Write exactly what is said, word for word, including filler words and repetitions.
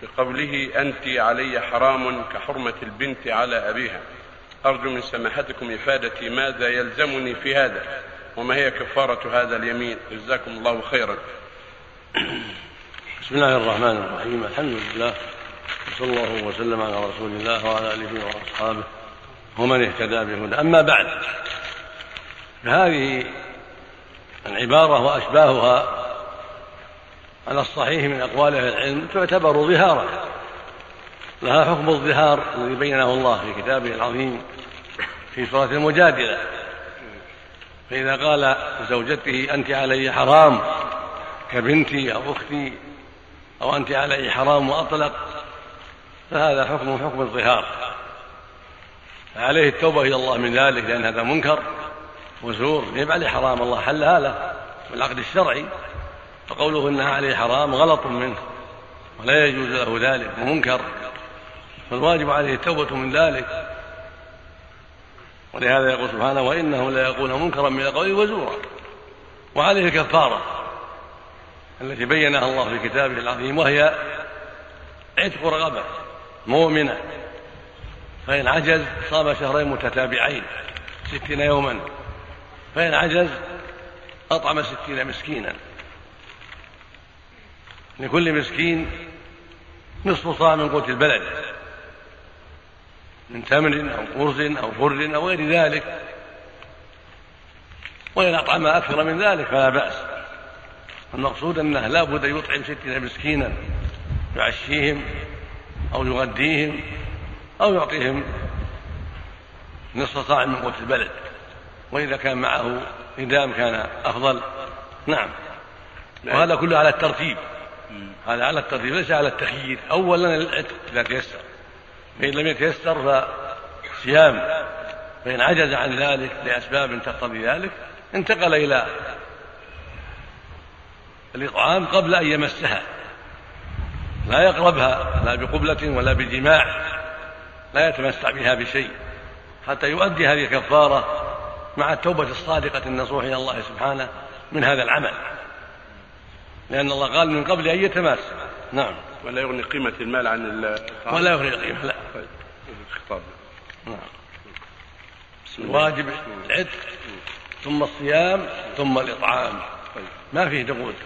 في قوله أنت علي حرام كحرمة البنت على أبيها، أرجو من سماحتكم إفادتي ماذا يلزمني في هذا وما هي كفارة هذا اليمين؟ جزاكم الله خيرا. بسم الله الرحمن الرحيم، الحمد لله وصلى الله وسلم على رسول الله وعلى آله وأصحابه ومن اهتدى بهداه. أما بعد، فهذه العبارة وأشباهها على الصحيح من أقوال أهل العلم تعتبر ظهارا، لها حكم الظهار الذي بينه الله في كتابه العظيم في سورة المجادلة. فإذا قال زوجته أنت علي حرام كبنتي أو أختي، أو أنت علي حرام وأطلق، فهذا حكم حكم الظهار، فعليه التوبة إلى الله من ذلك، لأن هذا منكر وزور يبعلي حرام، الله حلها له بالعقد الشرعي، فقوله إنها عليه حرام غلط منه ولا يجوز له ذلك ومنكر، فالواجب عليه التوبة من ذلك. ولهذا يقول سبحانه وإنه لا يقول منكرا من القول وزورا. وعليه الكفارة التي بينها الله في كتابه العظيم، وهي عتق رقبة مؤمنة، فإن عجز صام شهرين متتابعين ستين يوما، فإن عجز أطعم ستين مسكينا، لكل مسكين نصف صاع من قوت البلد من تمر أو قرز أو فر أو غير ذلك، وإن أطعم أكثر من ذلك فلا بأس. المقصود أنه لا بد يطعم ستين مسكينا، يعشيهم أو يغديهم أو يعطيهم نصف صاع من قوت البلد، وإذا كان معه إدام كان أفضل. نعم، وهذا كله على الترتيب، هذا على الترتيب ليس على التخيير. أولا العتق إذا تيسر، فإن لم يتيسر فصيام، فإن عجز عن ذلك لأسباب تقتضي ذلك انتقل إلى الإطعام قبل أن يمسها، لا يقربها لا بقبلة ولا بجماع، لا يتمسع بها بشيء حتى يؤدي هذه الكفارة مع التوبة الصادقة النصوح إلى الله سبحانه من هذا العمل، لأن الله قال من قبل أن يتماس. نعم، ولا يغني قيمة المال عن الطعام، ولا يغني القيمة، لا. طيب. نعم، واجب العتق ثم الصيام ثم الإطعام. طيب. ما فيه دقود.